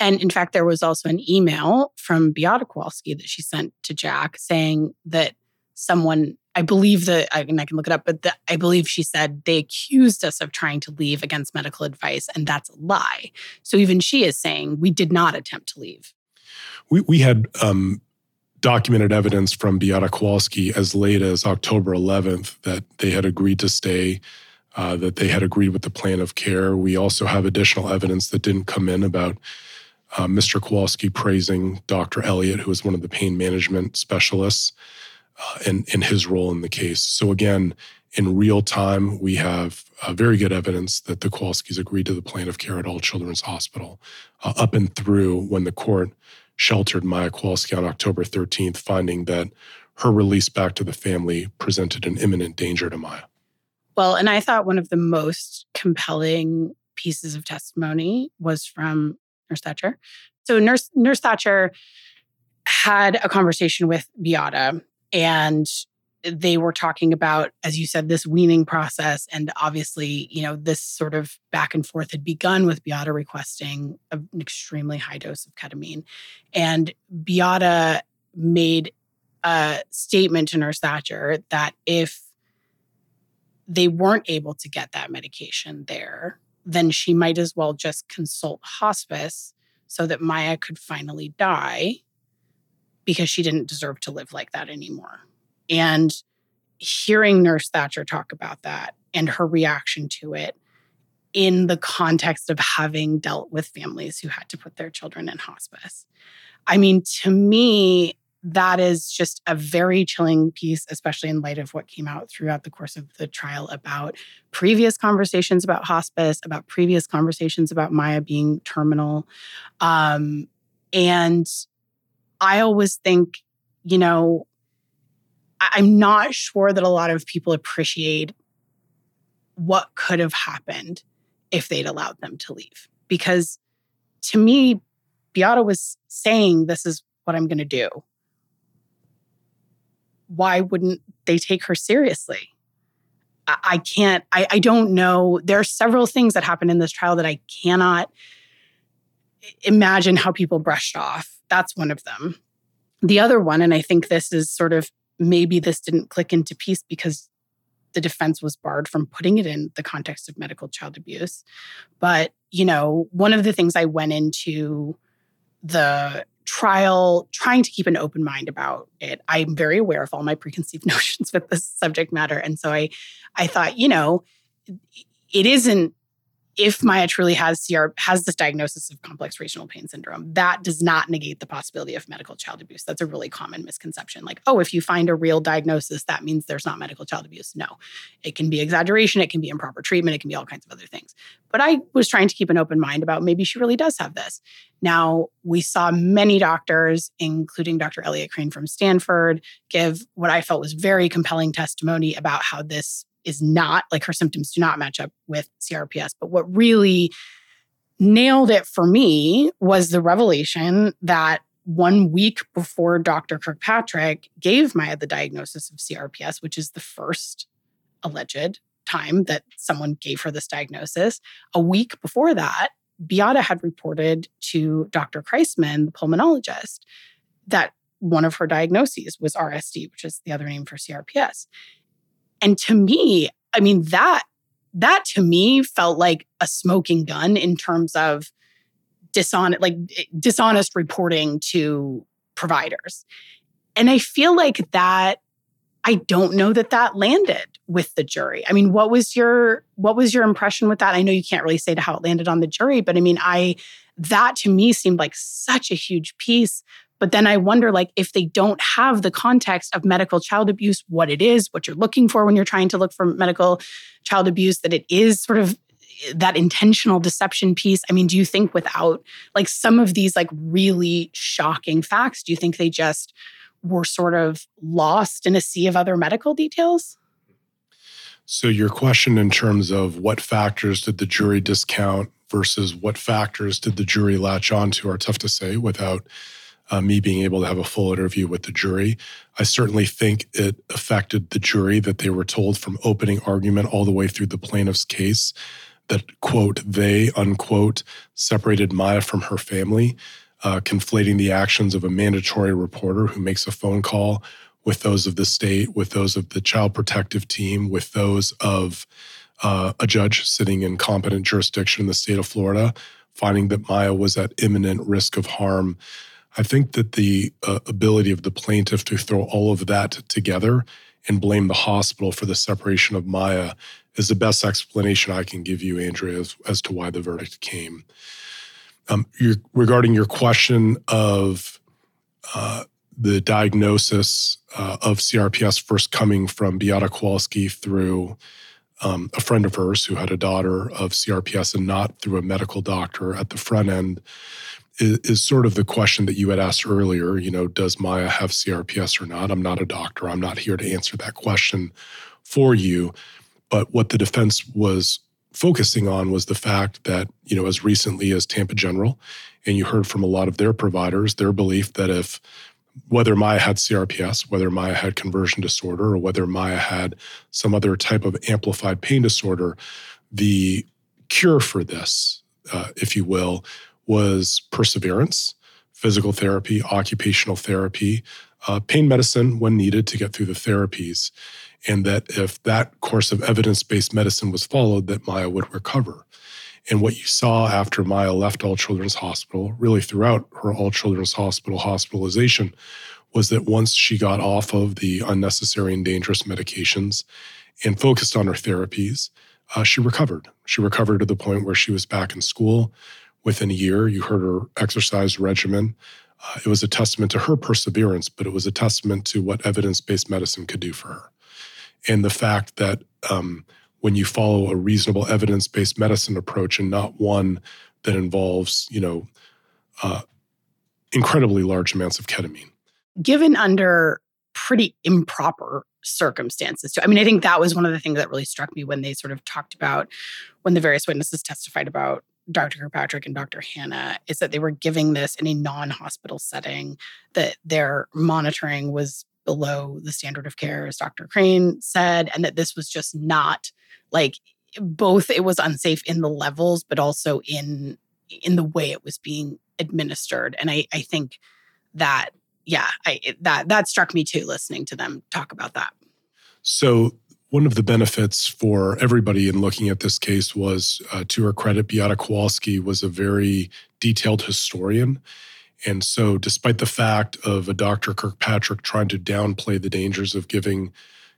And in fact, there was also an email from Beata Kowalski that she sent to Jack saying that someone, I believe that, I mean, I can look it up, but the, I believe she said they accused us of trying to leave against medical advice, and that's a lie. So even she is saying we did not attempt to leave. We we had... Um, documented evidence from Beata Kowalski as late as October eleventh that they had agreed to stay, uh, that they had agreed with the plan of care. We also have additional evidence that didn't come in about uh, Mister Kowalski praising Doctor Elliott, who was one of the pain management specialists, uh, and, and his role in the case. So again, in real time, we have uh, very good evidence that the Kowalskis agreed to the plan of care at All Children's Hospital uh, up and through when the court sheltered Maya Kowalski on October thirteenth, finding that her release back to the family presented an imminent danger to Maya. Well, and I thought one of the most compelling pieces of testimony was from Nurse Thatcher. So Nurse Nurse Thatcher had a conversation with Beata, and they were talking about, as you said, this weaning process. And obviously, you know, this sort of back and forth had begun with Beata requesting an extremely high dose of ketamine. And Beata made a statement to Nurse Thatcher that if they weren't able to get that medication there, then she might as well just consult hospice so that Maya could finally die, because she didn't deserve to live like that anymore. And hearing Nurse Thatcher talk about that and her reaction to it in the context of having dealt with families who had to put their children in hospice. I mean, to me, that is just a very chilling piece, especially in light of what came out throughout the course of the trial about previous conversations about hospice, about previous conversations about Maya being terminal. Um, and I always think, you know, I'm not sure that a lot of people appreciate what could have happened if they'd allowed them to leave. Because to me, Beata was saying, this is what I'm going to do. Why wouldn't they take her seriously? I, I can't, I, I don't know. There are several things that happened in this trial that I cannot imagine how people brushed off. That's one of them. The other one, and I think this is sort of, maybe this didn't click into piece because the defense was barred from putting it in the context of medical child abuse. But, you know, one of the things I went into the trial trying to keep an open mind about it, I'm very aware of all my preconceived notions with this subject matter. And so I, I thought, you know, it isn't, if Maya truly has C R, has this diagnosis of complex regional pain syndrome, that does not negate the possibility of medical child abuse. That's a really common misconception. Like, oh, if you find a real diagnosis, that means there's not medical child abuse. No, it can be exaggeration. It can be improper treatment. It can be all kinds of other things. But I was trying to keep an open mind about maybe she really does have this. Now, we saw many doctors, including Doctor Elliot Crane from Stanford, give what I felt was very compelling testimony about how this is not, like, her symptoms do not match up with C R P S. But what really nailed it for me was the revelation that one week before Doctor Kirkpatrick gave Maya the diagnosis of C R P S, which is the first alleged time that someone gave her this diagnosis, a week before that, Beata had reported to Doctor Kreisman, the pulmonologist, that one of her diagnoses was R S D, which is the other name for C R P S. And to me, I mean, that that to me felt like a smoking gun in terms of dishonest, like dishonest reporting to providers. And I feel like that, I don't know that that landed with the jury. I mean, what was your what was your impression with that? I know you can't really say to how it landed on the jury, but I mean, I that to me seemed like such a huge piece. But then I wonder, like, if they don't have the context of medical child abuse, what it is, what you're looking for when you're trying to look for medical child abuse, that it is sort of that intentional deception piece. I mean, do you think without, like, some of these, like, really shocking facts, do you think they just were sort of lost in a sea of other medical details? So your question in terms of what factors did the jury discount versus what factors did the jury latch onto are tough to say without uh, me being able to have a full interview with the jury. I certainly think it affected the jury that they were told from opening argument all the way through the plaintiff's case that, quote, they, unquote, separated Maya from her family, uh, conflating the actions of a mandatory reporter who makes a phone call with those of the state, with those of the child protective team, with those of uh, a judge sitting in competent jurisdiction in the state of Florida, finding that Maya was at imminent risk of harm. I think that the uh, ability of the plaintiff to throw all of that together and blame the hospital for the separation of Maya is the best explanation I can give you, Andrea, as, as to why the verdict came. Um, your, regarding your question of uh, the diagnosis uh, of C R P S first coming from Beata Kowalski through um, a friend of hers who had a daughter of C R P S and not through a medical doctor at the front end is, is sort of the question that you had asked earlier, you know, does Maya have C R P S or not? I'm not a doctor. I'm not here to answer that question for you. But what the defense was focusing on was the fact that, you know, as recently as Tampa General, and you heard from a lot of their providers, their belief that if whether Maya had C R P S, whether Maya had conversion disorder, or whether Maya had some other type of amplified pain disorder, the cure for this, uh, if you will, was perseverance, physical therapy, occupational therapy, uh, pain medicine when needed to get through the therapies, and that if that course of evidence-based medicine was followed, that Maya would recover. And what you saw after Maya left All Children's Hospital, really throughout her All Children's Hospital hospitalization, was that once she got off of the unnecessary and dangerous medications and focused on her therapies, uh, she recovered. She recovered to the point where she was back in school within a year. You heard her exercise regimen. Uh, it was a testament to her perseverance, but it was a testament to what evidence-based medicine could do for her. And the fact that um, when you follow a reasonable evidence-based medicine approach and not one that involves, you know, uh, incredibly large amounts of ketamine. Given under pretty improper circumstances, too. I mean, I think that was one of the things that really struck me when they sort of talked about, when the various witnesses testified about Doctor Kirkpatrick and Doctor Hannah, is that they were giving this in a non-hospital setting, that their monitoring was below the standard of care, as Doctor Crane said, and that this was just not like both it was unsafe in the levels, but also in in the way it was being administered. And I, I think that, yeah, I, that, that struck me too, listening to them talk about that. So one of the benefits for everybody in looking at this case was, uh, to her credit, Beata Kowalski was a very detailed historian. And so despite the fact of a Doctor Kirkpatrick trying to downplay the dangers of giving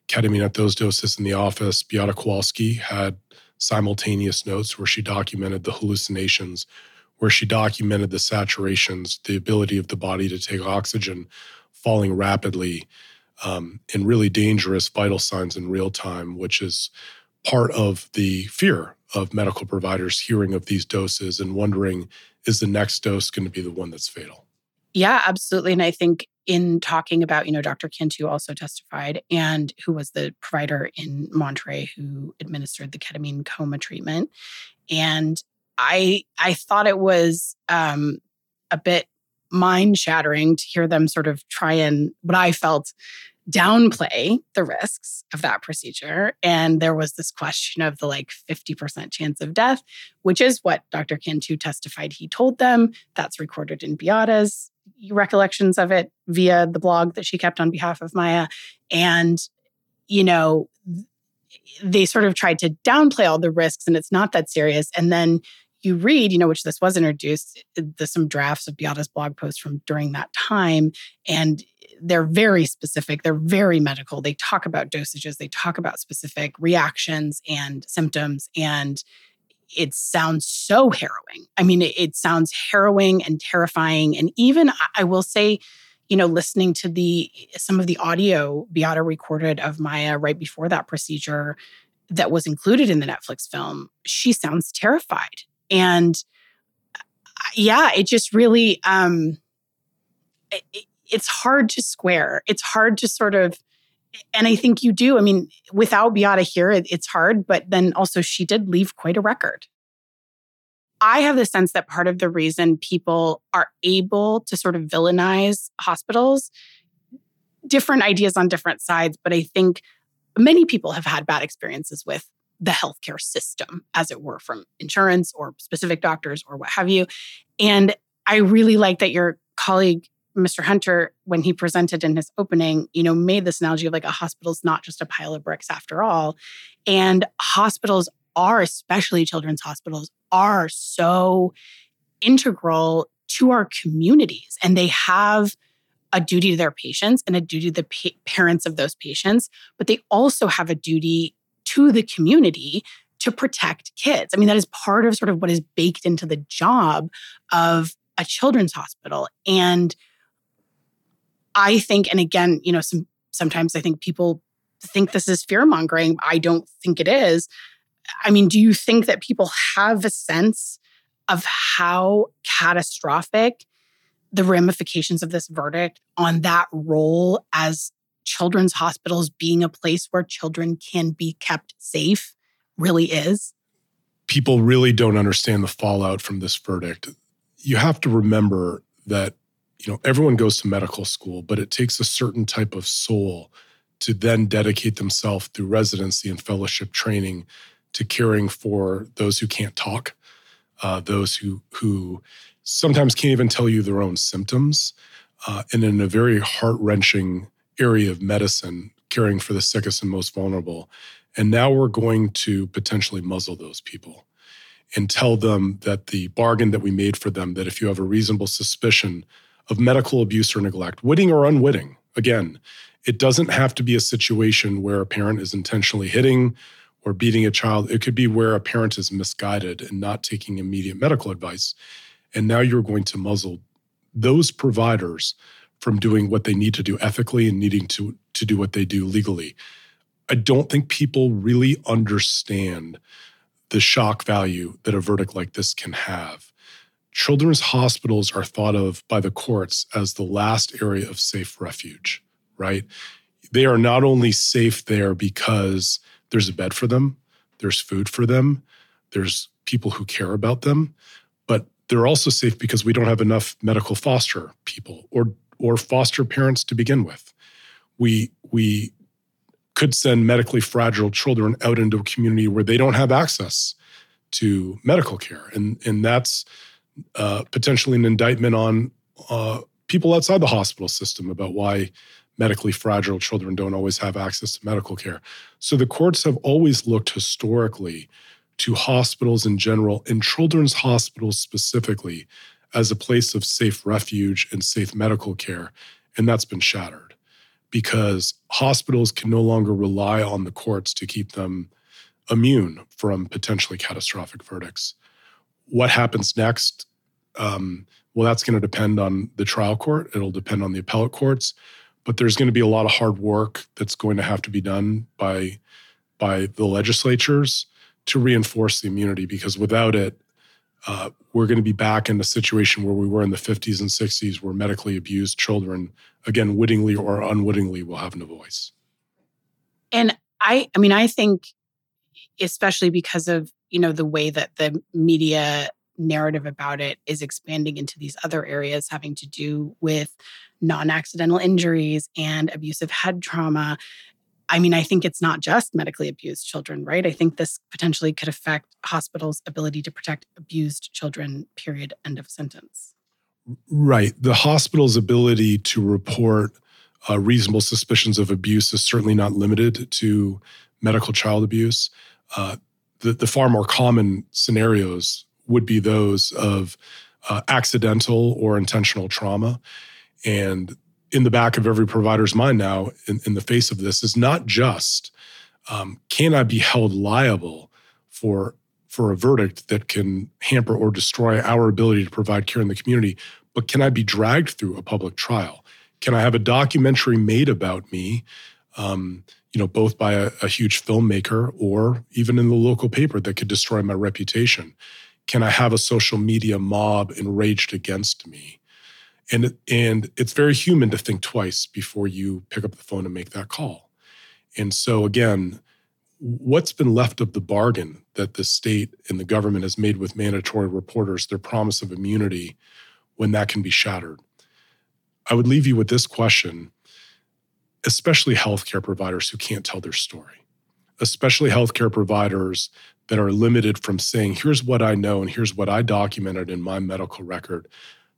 ketamine at those doses in the office, Beata Kowalski had simultaneous notes where she documented the hallucinations, where she documented the saturations, the ability of the body to take oxygen falling rapidly, um, and really dangerous vital signs in real time, which is part of the fear of medical providers hearing of these doses and wondering, is the next dose going to be the one that's fatal? Yeah, absolutely. And I think in talking about, you know, Doctor Kintu also testified, and who was the provider in Monterey who administered the ketamine coma treatment. And I I thought it was um, a bit mind-shattering to hear them sort of try and, what I felt, downplay the risks of that procedure. And there was this question of the like fifty percent chance of death, which is what Doctor Kintu testified he told them. That's recorded in Beata's recollections of it via the blog that she kept on behalf of Maya. And, you know, they sort of tried to downplay all the risks and it's not that serious. And then you read, you know, which this was introduced, there's some drafts of Beata's blog post from during that time. And they're very specific. They're very medical. They talk about dosages. They talk about specific reactions and symptoms. And it sounds so harrowing. I mean, it, it sounds harrowing and terrifying. And even, I will say, you know, listening to the some of the audio Beata recorded of Maya right before that procedure that was included in the Netflix film, she sounds terrified. And yeah, it just really... um. It, It's hard to square. It's hard to sort of And I think you do. I mean, without Beata here, it, it's hard. But then also she did leave quite a record. I have the sense that part of the reason people are able to sort of villainize hospitals, different ideas on different sides, but I think many people have had bad experiences with the healthcare system, as it were, from insurance or specific doctors or what have you. And I really like that your colleague, Mister Hunter, when he presented in his opening, you know, made this analogy of like a hospital's not just a pile of bricks after all. And hospitals are, especially children's hospitals, are so integral to our communities. And they have a duty to their patients and a duty to the pa- parents of those patients, but they also have a duty to the community to protect kids. I mean, that is part of sort of what is baked into the job of a children's hospital. And I think, and again, you know, some, sometimes I think people think this is fear-mongering. I don't think it is. I mean, do you think that people have a sense of how catastrophic the ramifications of this verdict on that role as children's hospitals being a place where children can be kept safe really is? People really don't understand the fallout from this verdict. You have to remember that, you know, everyone goes to medical school, but it takes a certain type of soul to then dedicate themselves through residency and fellowship training to caring for those who can't talk, uh, those who who sometimes can't even tell you their own symptoms, uh, and in a very heart-wrenching area of medicine, caring for the sickest and most vulnerable. And now we're going to potentially muzzle those people and tell them that the bargain that we made for them, that if you have a reasonable suspicion of medical abuse or neglect, witting or unwitting, again, it doesn't have to be a situation where a parent is intentionally hitting or beating a child. It could be where a parent is misguided and not taking immediate medical advice. And now you're going to muzzle those providers from doing what they need to do ethically and needing to, to do what they do legally. I don't think people really understand the shock value that a verdict like this can have. Children's hospitals are thought of by the courts as the last area of safe refuge, right? They are not only safe there because there's a bed for them, there's food for them, there's people who care about them, but they're also safe because we don't have enough medical foster people or or foster parents to begin with. We we could send medically fragile children out into a community where they don't have access to medical care. And, and that's uh, potentially an indictment on uh, people outside the hospital system about why medically fragile children don't always have access to medical care. So the courts have always looked historically to hospitals in general and children's hospitals specifically as a place of safe refuge and safe medical care. And that's been shattered because hospitals can no longer rely on the courts to keep them immune from potentially catastrophic verdicts. What happens next? Um, well, that's going to depend on the trial court. It'll depend on the appellate courts. But there's going to be a lot of hard work that's going to have to be done by, by the legislatures to reinforce the immunity, because without it, Uh, we're going to be back in the situation where we were in the fifties and sixties, where medically abused children, again, wittingly or unwittingly, will have no voice. And I, I mean, I think, especially because of, you know, the way that the media narrative about it is expanding into these other areas having to do with non-accidental injuries and abusive head trauma. I mean, I think it's not just medically abused children, right? I think this potentially could affect hospitals' ability to protect abused children, period, end of sentence. Right. The hospital's ability to report uh, reasonable suspicions of abuse is certainly not limited to medical child abuse. Uh, the, the far more common scenarios would be those of uh, accidental or intentional trauma. And in the back of every provider's mind now, in, in the face of this, is not just, um, can I be held liable for, for a verdict that can hamper or destroy our ability to provide care in the community, but can I be dragged through a public trial? Can I have a documentary made about me, um, you know, both by a, a huge filmmaker or even in the local paper that could destroy my reputation? Can I have a social media mob enraged against me? And, and it's very human to think twice before you pick up the phone and make that call. And so again, what's been left of the bargain that the state and the government has made with mandatory reporters, their promise of immunity, when that can be shattered? I would leave you with this question, especially healthcare providers who can't tell their story, especially healthcare providers that are limited from saying, here's what I know and here's what I documented in my medical record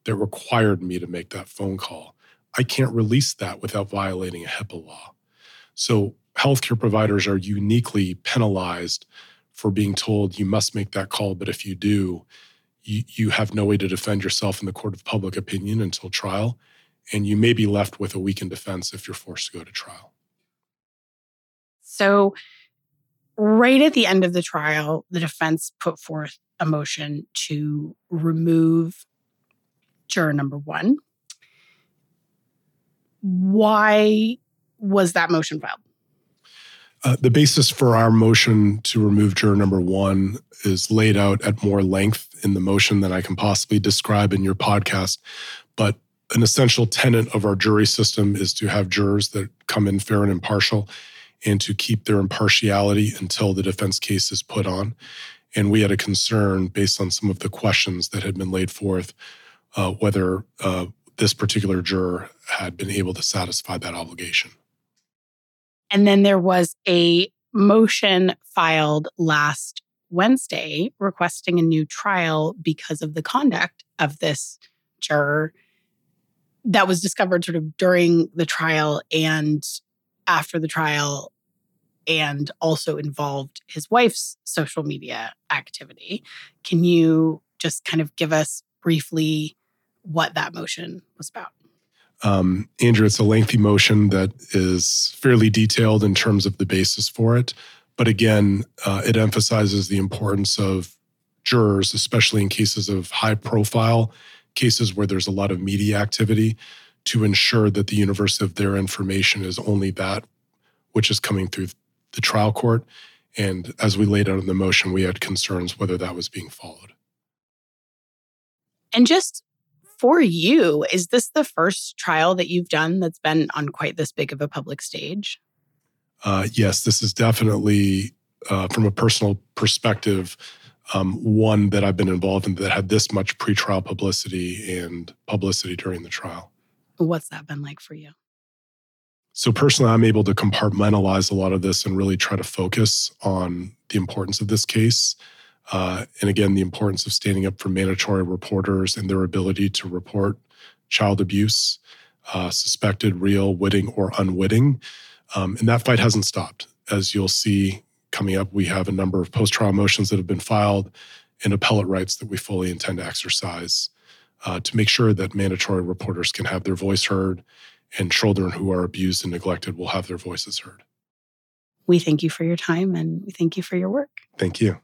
that required me to make that phone call. I can't release that without violating a HIPAA law. So healthcare providers are uniquely penalized for being told you must make that call, but if you do, you, you have no way to defend yourself in the court of public opinion until trial, and you may be left with a weakened defense if you're forced to go to trial. So right at the end of the trial, the defense put forth a motion to remove juror number one. Why was that motion filed? Uh, the basis for our motion to remove juror number one is laid out at more length in the motion than I can possibly describe in your podcast. But an essential tenet of our jury system is to have jurors that come in fair and impartial and to keep their impartiality until the defense case is put on. And we had a concern based on some of the questions that had been laid forth, uh, whether uh, this particular juror had been able to satisfy that obligation. And then there was a motion filed last Wednesday requesting a new trial because of the conduct of this juror that was discovered sort of during the trial and after the trial, and also involved his wife's social media activity. Can you just kind of give us briefly what that motion was about? Um, Andrew, it's a lengthy motion that is fairly detailed in terms of the basis for it. But again, uh, it emphasizes the importance of jurors, especially in cases of high profile, cases where there's a lot of media activity, to ensure that the universe of their information is only that which is coming through the trial court. And as we laid out in the motion, we had concerns whether that was being followed. And just for you, is this the first trial that you've done that's been on quite this big of a public stage? Uh, yes, this is definitely, uh, from a personal perspective, um, one that I've been involved in that had this much pretrial publicity and publicity during the trial. What's that been like for you? So personally, I'm able to compartmentalize a lot of this and really try to focus on the importance of this case. Uh, and again, the importance of standing up for mandatory reporters and their ability to report child abuse, uh, suspected, real, witting, or unwitting. Um, and that fight hasn't stopped. As you'll see coming up, we have a number of post-trial motions that have been filed and appellate rights that we fully intend to exercise uh, to make sure that mandatory reporters can have their voice heard and children who are abused and neglected will have their voices heard. We thank you for your time and we thank you for your work. Thank you.